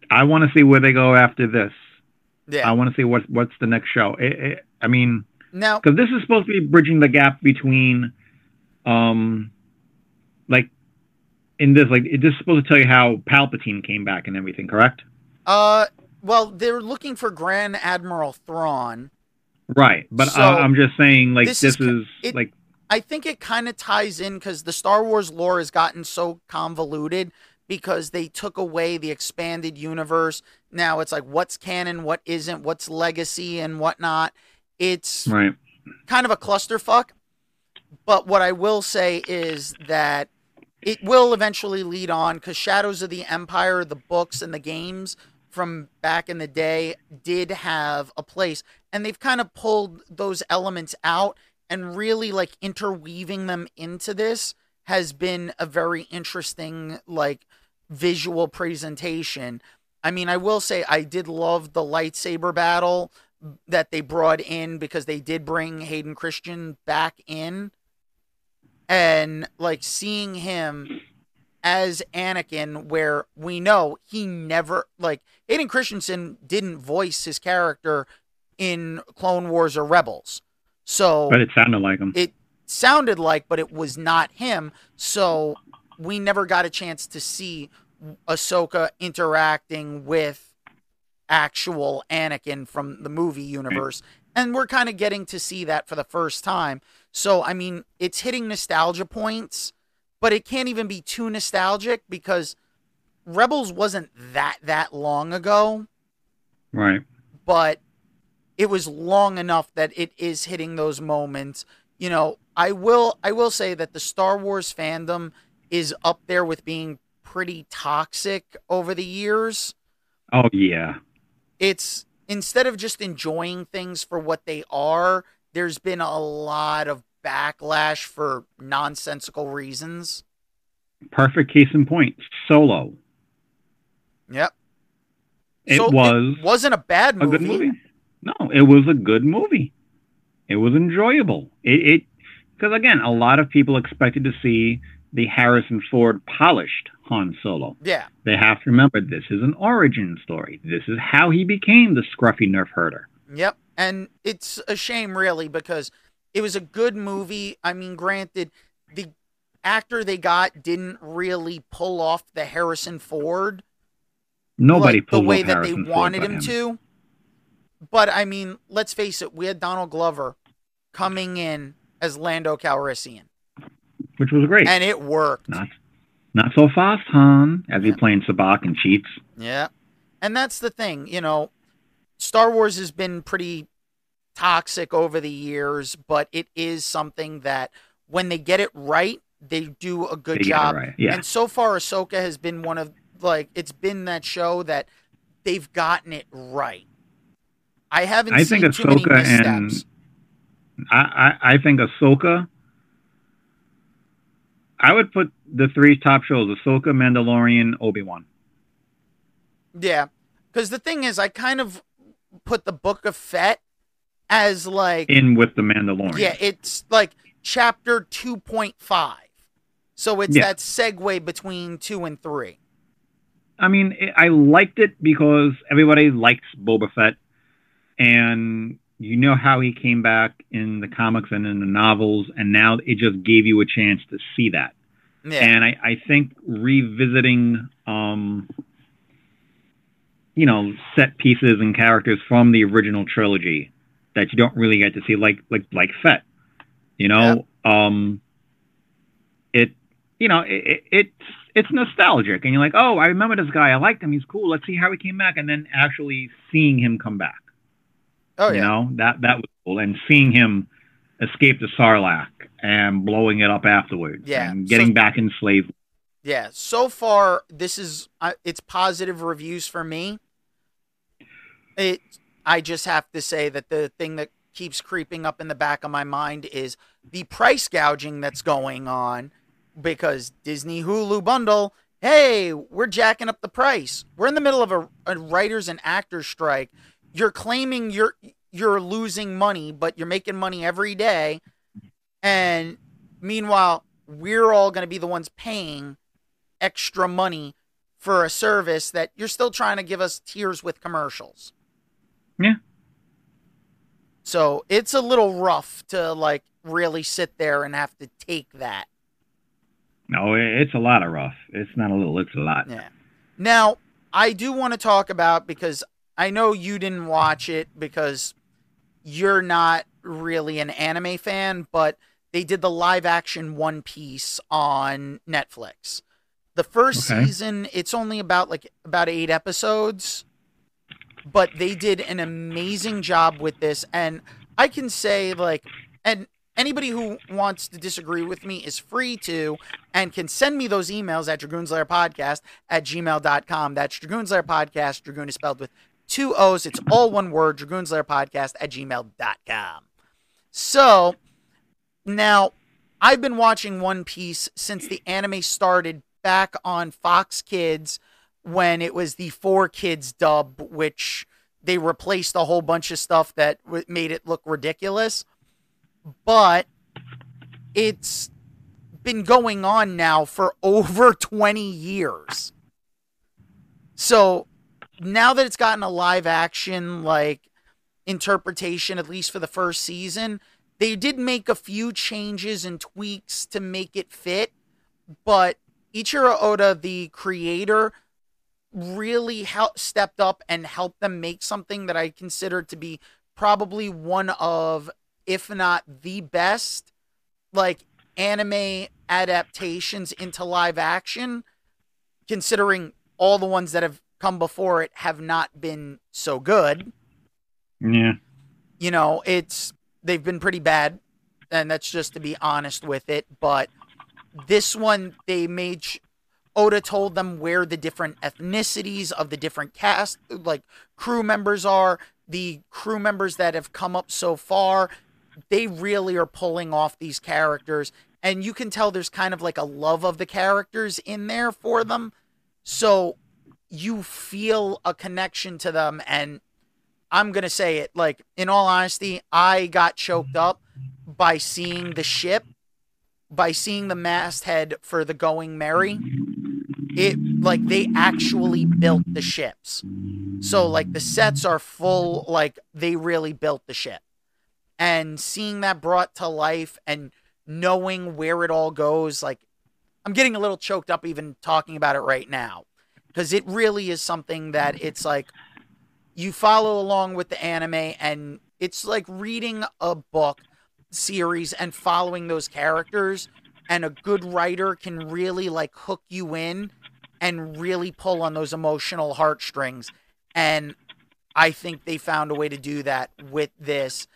I want to see where they go after this. Yeah, I want to see what what's the next show. It, it, I mean, now because this is supposed to be bridging the gap between, um, like in this, like it is supposed to tell you how Palpatine came back and everything, correct? Uh, well, they're looking for Grand Admiral Thrawn. Right, but so I, I'm just saying, like this, this is, is it, like I think it kind of ties in because the Star Wars lore has gotten so convoluted because they took away the expanded universe. Now it's like what's canon, what isn't, what's legacy, and whatnot. It's right. kind of a clusterfuck. But what I will say is that it will eventually lead on because Shadows of the Empire, the books and the games from back in the day did have a place, and they've kind of pulled those elements out and really like interweaving them into this has been a very interesting like visual presentation. I mean, I will say I did love the lightsaber battle that they brought in because they did bring Hayden Christian back in, and like seeing him as Anakin, where we know he never, like, Hayden Christensen didn't voice his character in Clone Wars or Rebels. So, but it sounded like him. It sounded like, but it was not him. So we never got a chance to see Ahsoka interacting with actual Anakin from the movie universe. Right. And we're kind of getting to see that for the first time. So, I mean, it's hitting nostalgia points. But it can't even be too nostalgic because Rebels wasn't that, that long ago. Right. But it was long enough that it is hitting those moments. You know, I will, I will say that the Star Wars fandom is up there with being pretty toxic over the years. Oh, yeah. It's instead of just enjoying things for what they are, there's been a lot of backlash for nonsensical reasons. Perfect case in point, Solo. Yep. It so was. It wasn't a bad movie. A good movie. No, it was a good movie. It was enjoyable. It because again, a lot of people expected to see the Harrison Ford polished Han Solo. Yeah. They have to remember this is an origin story. This is how he became the scruffy nerf herder. Yep, and it's a shame, really, because it was a good movie. I mean, granted, the actor they got didn't really pull off the Harrison Ford. Nobody like, pulled the way off that Harrison they Ford wanted him, him to. But I mean, let's face it, we had Donald Glover coming in as Lando Calrissian, which was great, and it worked. Not, not so fast, Han, as yeah. he playing Sabacc and cheats. Yeah, and that's the thing, you know. Star Wars has been pretty toxic over the years, but it is something that when they get it right, they do a good they job. Right. Yeah. And so far, Ahsoka has been one of like it's been that show that they've gotten it right. I haven't. I seen think too Ahsoka many missteps. and I, I, I think Ahsoka. I would put the three top shows: Ahsoka, Mandalorian, Obi-Wan. Yeah, because the thing is, I kind of put the Book of Fett as like in with the Mandalorian. Yeah, it's like chapter two point five. So it's yeah. that segue between two and three. I mean, it, I liked it because everybody likes Boba Fett, and you know how he came back in the comics and in the novels, and now it just gave you a chance to see that. Yeah. And I, I think revisiting um you know, set pieces and characters from the original trilogy that you don't really get to see, like like like Fett, you know, yep. um, it, you know, it, it it's it's nostalgic, and you're like, oh, I remember this guy, I liked him, he's cool. Let's see how he came back, and then actually seeing him come back, oh you yeah, you know, that that was cool, and seeing him escape the Sarlacc and blowing it up afterwards, yeah, and getting so, back in slave. Yeah, so far this is uh, it's positive reviews for me. It. I just have to say that the thing that keeps creeping up in the back of my mind is the price gouging that's going on, because Disney Hulu bundle, hey, we're jacking up the price. We're in the middle of a, a writers and actors strike. you're claiming you're you're losing money, but you're making money every day. And meanwhile, we're all going to be the ones paying extra money for a service that you're still trying to give us tiers with commercials. Yeah. So it's a little rough to like really sit there and have to take that. No, it's a lot of rough. It's not a little, it's a lot. Yeah. Now, I do want to talk about, because I know you didn't watch it because you're not really an anime fan, but they did the live action One Piece on Netflix. The first okay. season, it's only about like about eight episodes, but they did an amazing job with this. And I can say like, and anybody who wants to disagree with me is free to, and can send me those emails at Dragoon's Lair Podcast at gmail dot com. That's Dragoon's Lair Podcast. Dragoon is spelled with two O's. It's all one word, Dragoon's Lair Podcast at gmail dot com. So now I've been watching One Piece since the anime started back on Fox Kids when it was the four kids dub, which they replaced a whole bunch of stuff that w- made it look ridiculous. But it's been going on now for over twenty years. So now that it's gotten a live action, like, interpretation, at least for the first season, they did make a few changes and tweaks to make it fit. But Ichiro Oda, the creator, really helped, stepped up and helped them make something that I consider to be probably one of, if not the best, like, anime adaptations into live action, considering all the ones that have come before it have not been so good. Yeah. You know, it's, they've been pretty bad, and that's just to be honest with it, but this one, they made, sh- Oda told them where the different ethnicities of the different cast, like, crew members are, the crew members that have come up so far. They really are pulling off these characters, and you can tell there's kind of like a love of the characters in there for them. So you feel a connection to them. And I'm going to say it, like, in all honesty, I got choked up by seeing the ship, by seeing the masthead for the Going Merry. It, like, they actually built the ships. So, like, the sets are full, like, they really built the ship. And seeing that brought to life and knowing where it all goes, like, I'm getting a little choked up even talking about it right now. Because it really is something that it's like, you follow along with the anime, and it's like reading a book series and following those characters. And a good writer can really, like, hook you in and really pull on those emotional heartstrings. And I think they found a way to do that with this.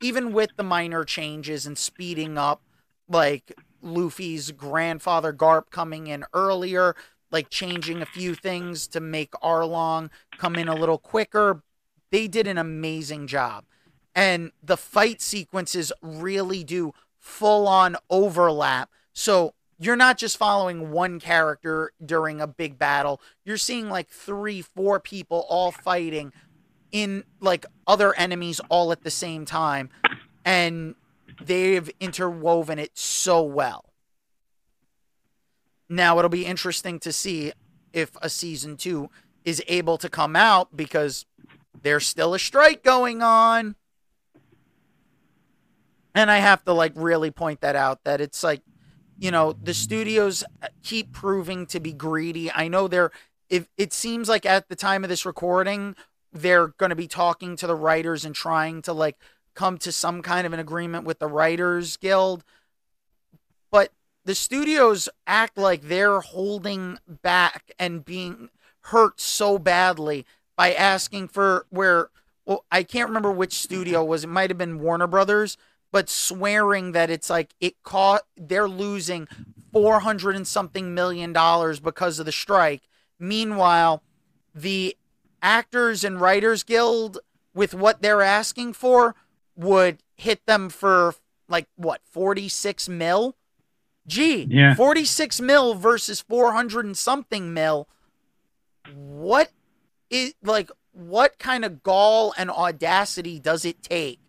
Even with the minor changes and speeding up, like, Luffy's grandfather Garp coming in earlier, like, changing a few things to make Arlong come in a little quicker, they did an amazing job. And the fight sequences really do full-on overlap. So you're not just following one character during a big battle. You're seeing, like, three, four people all fighting in, like, other enemies all at the same time, and they've interwoven it so well. Now, it'll be interesting to see if a season two is able to come out, because there's still a strike going on. And I have to, like, really point that out, that it's like, you know, the studios keep proving to be greedy. I know they're, if it seems like at the time of this recording, they're going to be talking to the writers and trying to, like, come to some kind of an agreement with the Writers Guild. But the studios act like they're holding back and being hurt so badly by asking for where, well, I can't remember which studio it was. It might have been Warner Brothers, but swearing that it's like it caught, they're losing four hundred and something million dollars because of the strike. Meanwhile, the Actors and Writers Guild, with what they're asking for, would hit them for, like, what, forty-six mil? Gee, yeah. forty-six mil versus four hundred and something mil. What is, like, what kind of gall and audacity does it take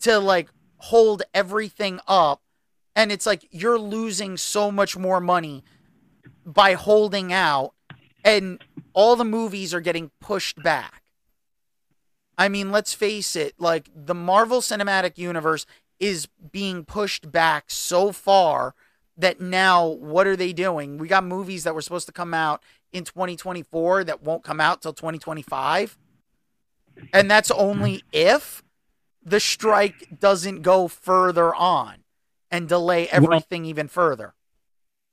to like hold everything up? And it's like, you're losing so much more money by holding out, and all the movies are getting pushed back. I mean, let's face it, like the Marvel Cinematic Universe is being pushed back so far that now what are they doing? We got movies that were supposed to come out in twenty twenty-four that won't come out till twenty twenty-five. And that's only if the strike doesn't go further on and delay everything well, even further.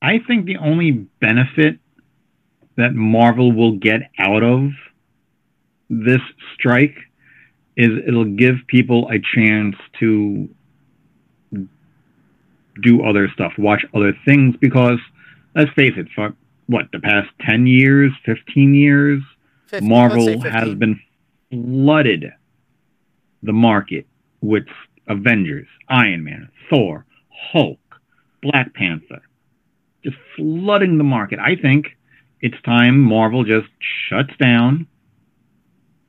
I think the only benefit that Marvel will get out of this strike is it'll give people a chance to do other stuff, watch other things, because let's face it, for what, the past ten years, fifteen years, fifteen, Marvel has been flooded the market with Avengers, Iron Man, Thor, Hulk, Black Panther, just flooding the market. I think it's time Marvel just shuts down,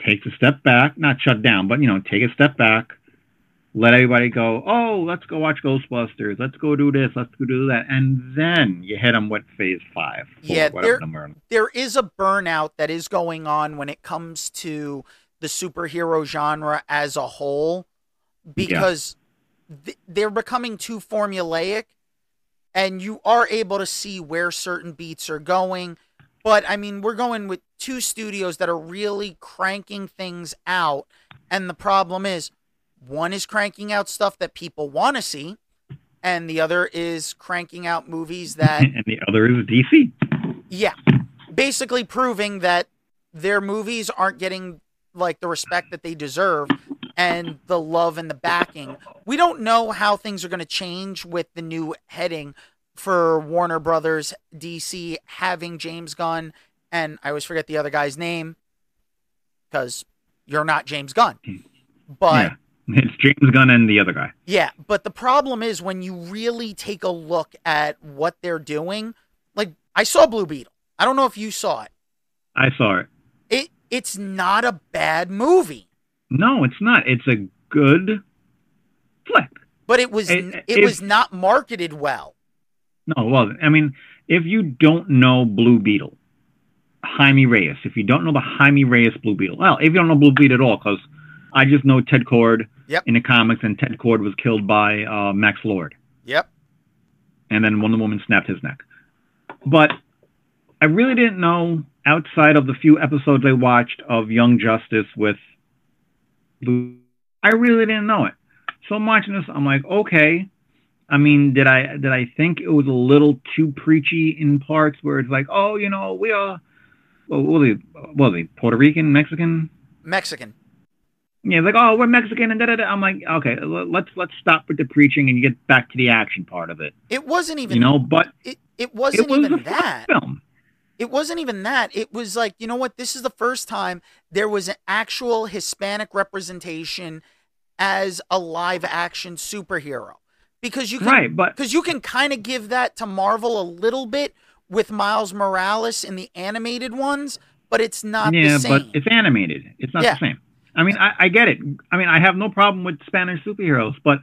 takes a step back, not shut down, but, you know, take a step back, let everybody go, oh, let's go watch Ghostbusters, let's go do this, let's go do that, and then you hit them with phase five. Yeah, there, there is a burnout that is going on when it comes to the superhero genre as a whole, because yeah. th- they're becoming too formulaic, and you are able to see where certain beats are going. But, I mean, we're going with two studios that are really cranking things out, and the problem is, one is cranking out stuff that people want to see, and the other is cranking out movies that... and the other is D C. Yeah. Basically proving that their movies aren't getting, like, the respect that they deserve and the love and the backing. We don't know how things are going to change with the new heading for Warner Brothers D C having James Gunn, and I always forget the other guy's name, because you're not James Gunn. But... yeah. It's James Gunn and the other guy. Yeah, but the problem is when you really take a look at what they're doing, like, I saw Blue Beetle. I don't know if you saw it. I saw it. It It's not a bad movie. No, it's not. It's a good flick. But it was it, it if, was not marketed well. No, it wasn't. I mean, if you don't know Blue Beetle, Jaime Reyes, if you don't know the Jaime Reyes Blue Beetle, well, if you don't know Blue Beetle at all, because I just know Ted Kord yep. in the comics, and Ted Kord was killed by uh, Max Lord. Yep. And then Wonder Woman snapped his neck. But I really didn't know, outside of the few episodes I watched of Young Justice with Blue, I really didn't know it. So I'm watching this, I'm like, okay. I mean, did I did I think it was a little too preachy in parts where it's like, oh, you know, we are, well, what are they, what are they, Puerto Rican, Mexican? Mexican. Yeah, like, oh, we're Mexican and da da da. I'm like, okay, let's let's stop with the preaching and get back to the action part of it. It wasn't even, you know, but it it wasn't it was even that film. It wasn't even that. It was like, you know what? This is the first time there was an actual Hispanic representation as a live action superhero, because you can, right, but because you can kind of give that to Marvel a little bit with Miles Morales in the animated ones, but it's not yeah, the same. Yeah, but it's animated. It's not yeah. the same. I mean, I, I get it. I mean, I have no problem with Spanish superheroes, but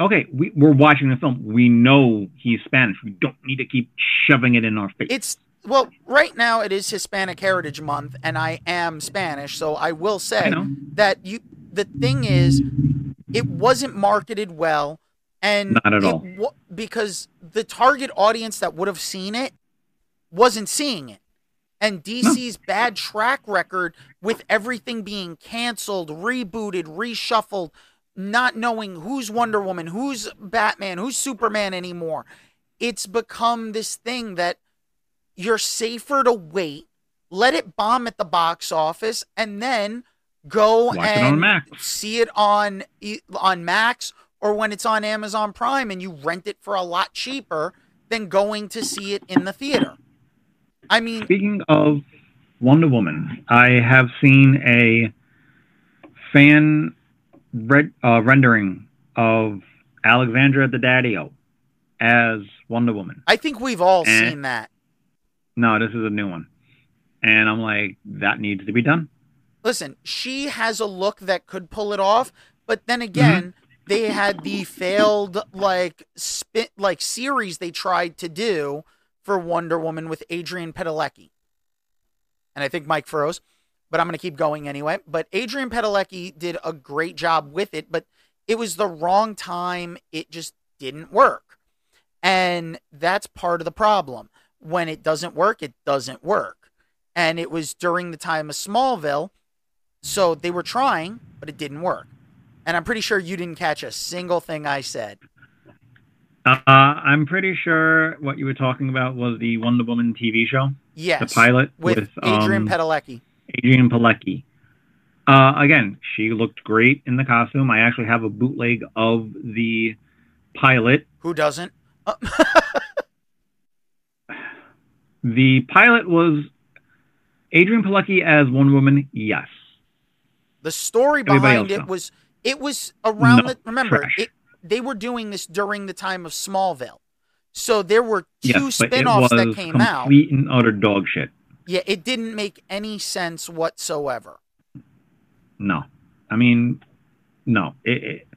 okay, we, we're watching the film. We know he's Spanish. We don't need to keep shoving it in our face. It's, well, right now it is Hispanic Heritage Month, and I am Spanish, so I will say I that you. The thing is, it wasn't marketed well, and not at all, w- because the target audience that would have seen it wasn't seeing it. And D C's no. bad track record with everything being canceled, rebooted, reshuffled, not knowing who's Wonder Woman, who's Batman, who's Superman anymore. It's become this thing that you're safer to wait, let it bomb at the box office, and then go Watch and it see it on, on Max, or when it's on Amazon Prime and you rent it for a lot cheaper than going to see it in the theater. I mean, speaking of Wonder Woman, I have seen a fan re- uh, rendering of Alexandra Daddario as Wonder Woman. I think we've all and, seen that. No, this is a new one. And I'm like, that needs to be done. listen, she has a look that could pull it off, but then again, mm-hmm. they had the failed like spit like series they tried to do for Wonder Woman with Adrian Padalecki. And I think Mike froze, but I'm going to keep going anyway. But Adrian Padalecki did a great job with it, but it was the wrong time. It just didn't work. And that's part of the problem. When it doesn't work, it doesn't work. And it was during the time of Smallville. So they were trying, but it didn't work. And I'm pretty sure you didn't catch a single thing I said. Uh, I'm pretty sure what you were talking about was the Wonder Woman T V show. Yes. The pilot with, with Adrian um, Padalecki. Adrian Padalecki. Uh, again, she looked great in the costume. I actually have a bootleg of the pilot. Who doesn't? Uh- the pilot was Adrian Padalecki as Wonder Woman, yes. The story behind it though. was... It was around no, the... Remember, it, they were doing this during the time of Smallville. So there were two yes, spinoffs that came out. Complete and utter dog shit. Yeah, it didn't make any sense whatsoever. No. I mean, no. It, it,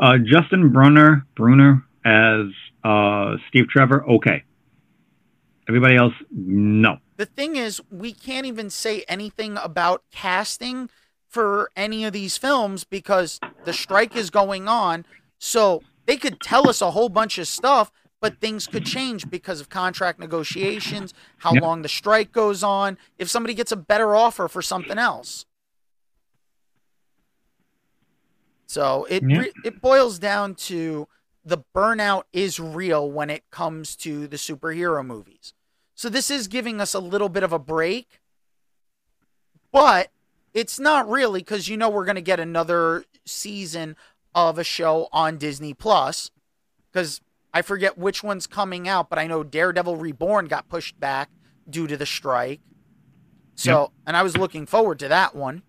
uh, Justin Brunner, Brunner as uh, Steve Trevor, okay. Everybody else, no. The thing is, we can't even say anything about casting for any of these films because the strike is going on. So they could tell us a whole bunch of stuff, but things could change because of contract negotiations, how yep. long the strike goes on, if somebody gets a better offer for something else. So it yep. re- it boils down to the burnout is real when it comes to the superhero movies. So this is giving us a little bit of a break, but it's not really, because you know we're going to get another season of a show on Disney Plus, because I forget which one's coming out, but I know Daredevil Reborn got pushed back due to the strike. So, yep. and I was looking forward to that one.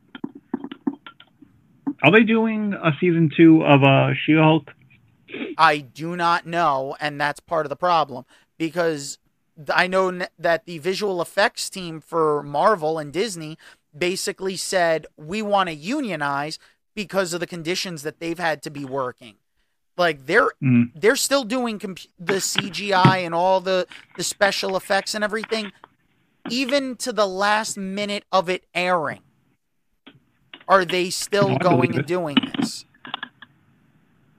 Are they doing a season two of uh, She-Hulk? I do not know, and that's part of the problem, because I know that the visual effects team for Marvel and Disney basically said, we want to unionize because of the conditions that they've had to be working. Like, they're mm. they're still doing comp- the C G I and all the, the special effects and everything, even to the last minute of it airing. Are they still going and doing this?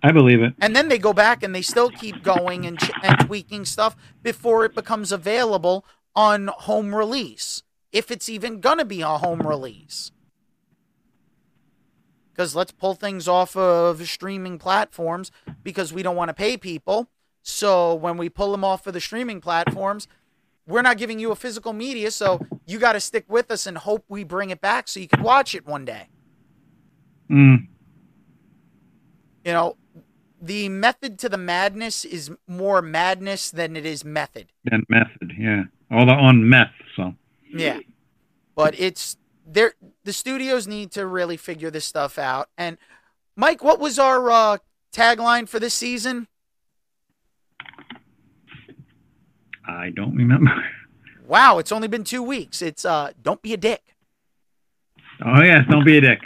I believe it. And then they go back and they still keep going and, ch- and tweaking stuff before it becomes available on home release. If it's even going to be a home release. Because let's pull things off of streaming platforms because we don't want to pay people. So when we pull them off of the streaming platforms, we're not giving you a physical media. So you got to stick with us and hope we bring it back so you can watch it one day. Mm. You know, the method to the madness is more madness than it is method. Than method, yeah. All on meth, so. Yeah, but it's there. The studios need to really figure this stuff out. And Mike, what was our uh, tagline for this season? I don't remember. Wow, it's only been two weeks. It's uh, don't be a dick. Oh yes, don't be a dick.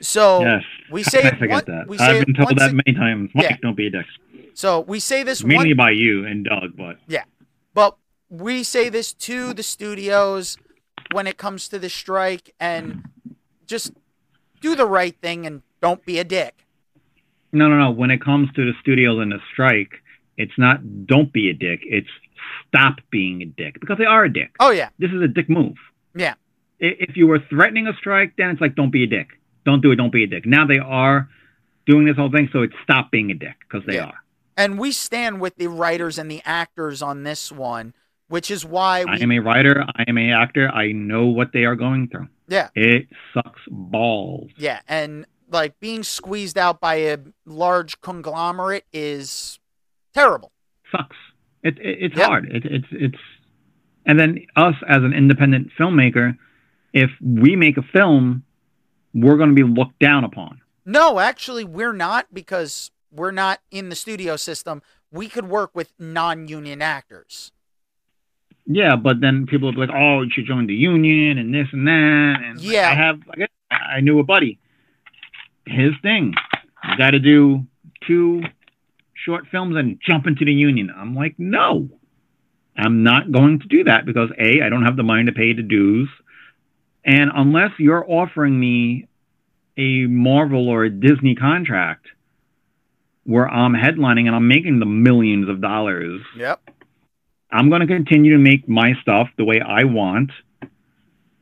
So yes. we say I it forget one, that. We say I've been told that a- many times. Mike, yeah. don't be a dick. So we say this mainly one- by you and Doug, but yeah, but. We say this to the studios when it comes to the strike, and just do the right thing and don't be a dick. No, no, no. When it comes to the studios and the strike, it's not don't be a dick. It's stop being a dick, because they are a dick. Oh, yeah. This is a dick move. Yeah. If you were threatening a strike, then it's like, don't be a dick. Don't do it. Don't be a dick. Now they are doing this whole thing, so it's stop being a dick, because they yeah. are. And we stand with the writers and the actors on this one. Which is why we... I am a writer. I am an actor. I know what they are going through. Yeah. It sucks balls. Yeah. And like being squeezed out by a large conglomerate is terrible. Sucks. It, it It's yep. hard. It, it's, it's, and then us as an independent filmmaker, if we make a film, we're going to be looked down upon. No, actually we're not, because we're not in the studio system. We could work with non-union actors. Yeah, but then people would be like, "Oh, you should join the union and this and that." And yeah, I have. I, guess, I knew a buddy. His thing, you got to do two short films and jump into the union. I'm like, no, I'm not going to do that because A, I don't have the money to pay the dues, and unless you're offering me a Marvel or a Disney contract where I'm headlining and I'm making the millions of dollars. Yep. I'm going to continue to make my stuff the way I want,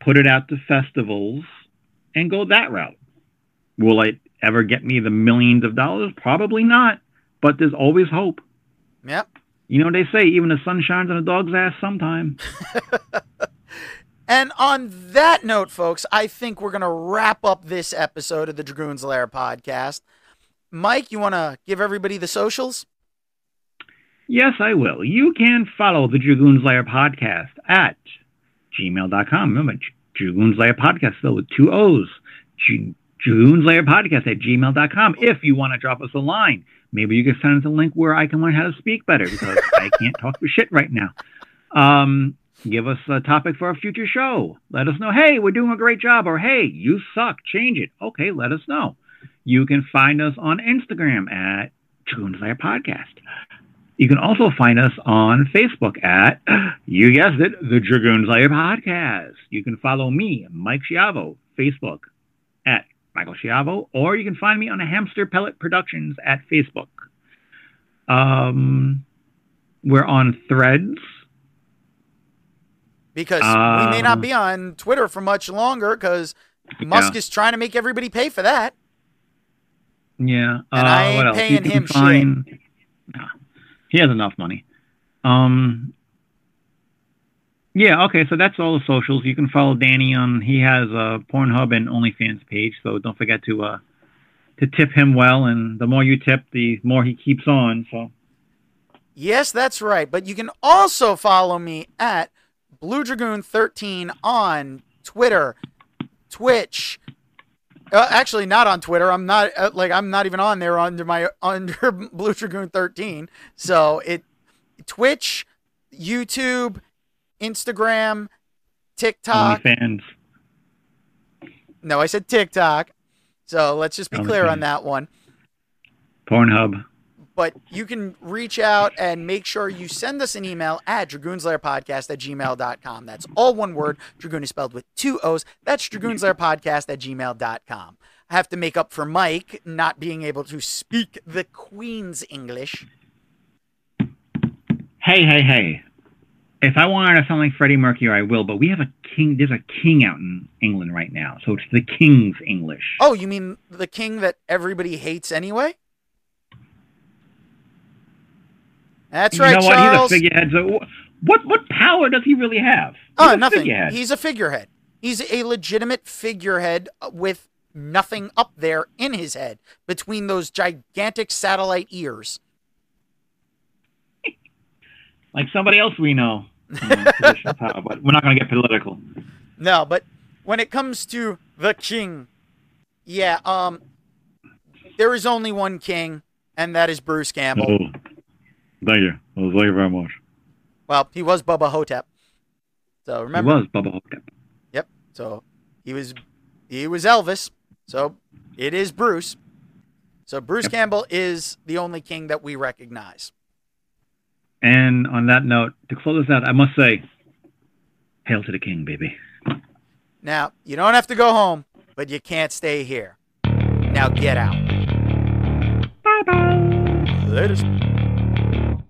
put it out to festivals, and go that route. Will it ever get me the millions of dollars? Probably not, but there's always hope. Yep. You know, they say even the sun shines on a dog's ass sometime. And on that note, folks, I think we're going to wrap up this episode of the Dragoon's Lair podcast. Mike, you want to give everybody the socials? Yes, I will. You can follow the Dragoon's Lair podcast at gmail dot com. Remember, Dragoon's Lair podcast, though, with two O's. G- Dragoon's Lair podcast at gmail dot com. If you want to drop us a line, maybe you can send us a link where I can learn how to speak better because I can't talk for shit right now. Um, give us a topic for a future show. Let us know, hey, we're doing a great job, or hey, you suck, change it. Okay, let us know. You can find us on Instagram at Dragoon's Lair podcast. You can also find us on Facebook at, you guessed it, the Dragoon's Lair podcast. You can follow me, Mike Schiavo, Facebook at Michael Schiavo, or you can find me on the Hamster Pellet Productions at Facebook. Um, we're on Threads. Because um, we may not be on Twitter for much longer because Musk yeah. is trying to make everybody pay for that. Yeah. And uh, I ain't what else? paying him find... shit. No. He has enough money. Um, yeah, okay, so that's all the socials. You can follow Danny on, he has a Pornhub and OnlyFans page, so don't forget to uh, to tip him well, and the more you tip, the more he keeps on. So, yes, that's right, but you can also follow me at Blue Dragoon thirteen on Twitter, Twitch. Uh, actually, not on Twitter. I'm not uh, like I'm not even on there under my under Blue Dragoon thirteen. So it Twitch, YouTube, Instagram, TikTok. OnlyFans. No, I said TikTok. So let's just be OnlyFans. Clear on that one. Pornhub. But you can reach out and make sure you send us an email at dragoonslairpodcast at gmail dot com. That's all one word. Dragoon is spelled with two O's. That's dragoonslairpodcast at gmail dot com. I have to make up for Mike not being able to speak the Queen's English. Hey, hey, hey. If I wanted to sound like Freddie Mercury, I will, but we have a king. There's a king out in England right now, so it's the King's English. Oh, you mean the king that everybody hates anyway? That's right, Charles. You know what? Charles. He's a figurehead. So what, what power does he really have? He's oh, nothing. Figurehead. He's a figurehead. He's a legitimate figurehead with nothing up there in his head between those gigantic satellite ears. Like somebody else we know. Power, but we're not going to get political. No, but when it comes to the king, yeah, um, there is only one king, and that is Bruce Campbell. Oh. Thank you. Well, thank you very much. Well, he was Bubba Hotep. So remember, he was Bubba Hotep. Yep. So he was he was Elvis. So it is Bruce. So Bruce yep. Campbell is the only king that we recognize. And on that note, to close this out, I must say, hail to the king, baby. Now, you don't have to go home, but you can't stay here. Now get out. Bye-bye. Later.